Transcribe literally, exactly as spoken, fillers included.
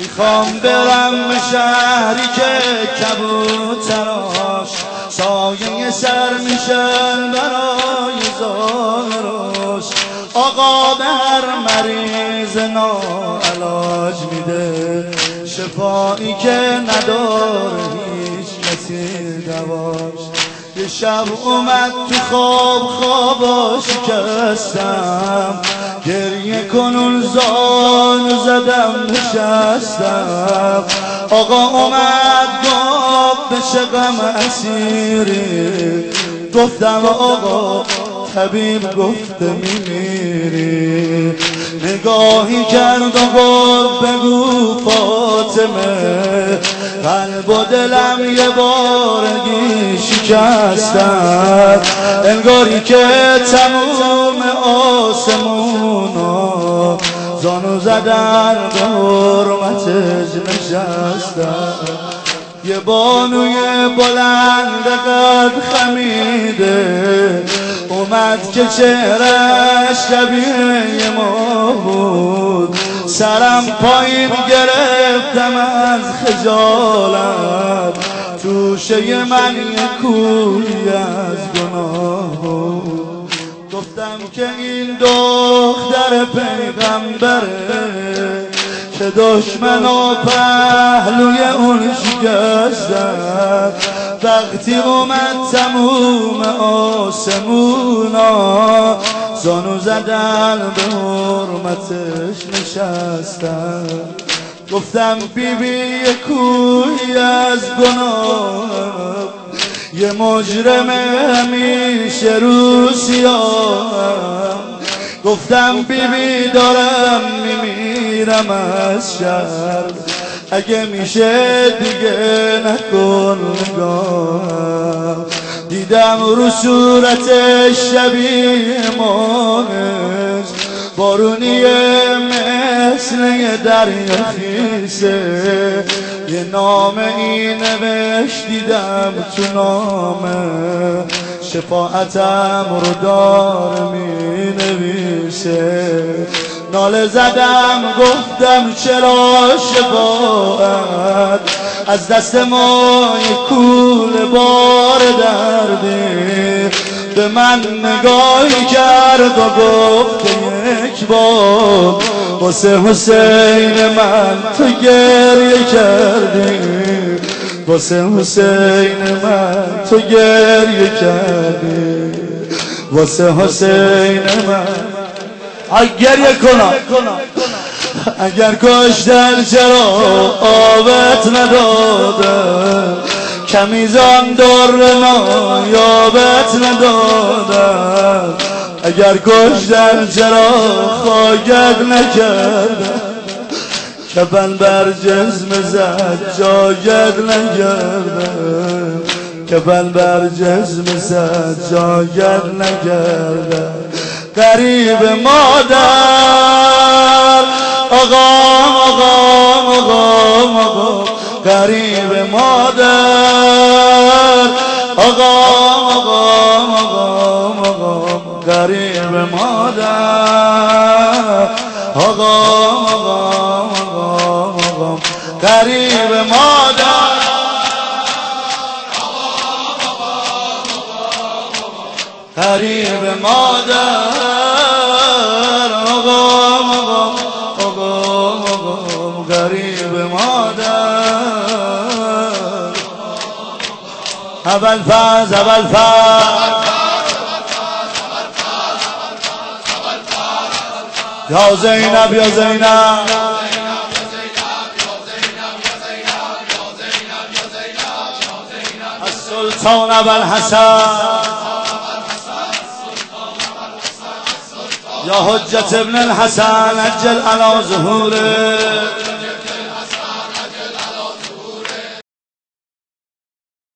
میخوام برم به شهری که کبوتراش سایه سر میشن برای زاغرش. آقا به هر مریض ناعلاج میده شفایی که نداره هیچ کسی دواش. یه شب اومد تو خواب خوابا شکستم، گریه کنون زانو زدم نشستم. آقا اومد گفت بشه غم اسیری، گفتم آقا طبیب گفته میمیری. نگاهی کرد و گفت بگو فاطمه قلب و دلم یه بارگی شکستم، انگاری که تموم آسمونا زانو زدن به حرمتش نشستم. یه بانوی بلند قد خمیده اومد که چهرش شبیه ما بود، سرم پایین گرفتم از خجالت، توشه من کولی از گناه بود. گفتم که این دختر پیغمبره که دشمن و پهلوی اون شکستن. وقتی اومد تموم آسمونا زانو زدن به حرمتش نشستن. گفتم بی بی کوهی از گناه، یه مجرم همیشه رو سیاهم. گفتم بی بی دارم میمیرم از شرم، اگه میشه دیگه نکن نگاهم. دیدم رو صورت شبیه ماهش بارونیه مثل یه دریا خیسه، یه نام این نوشت دیدم تو نامه، شفاعتم رو دار می نویسه. ناله زدم گفتم چرا شفاعت از دست ما کول بار دردی. به من نگاهی کرد و گفت یک بار واسه حسین من تو گریه کردی، واسه حسین من تو گریه کردی، واسه حسین من. اگر گریه کنم اگر کشتن چرا آبت ندادم، کمیزم در نایابت ندادم. اگر کشتن چرا خاکت نکردم، کفن بر جسم زد جایت نگردم، کفن بر جسم زد جایت نگردم. قریب مادر آقام آقام آقام آقام، قریب مادر آقام آقام آقام آقام، قریب مادر آقام آقام آقام آقام، قریب مادر قریب مادر. آقام آقام آقام آقام، قریب مادر. اول فاز اول فاز یا زینب یا زینب، السلطان ابوالحسن یا حجت ابن الحسن عجل علی ظهوره.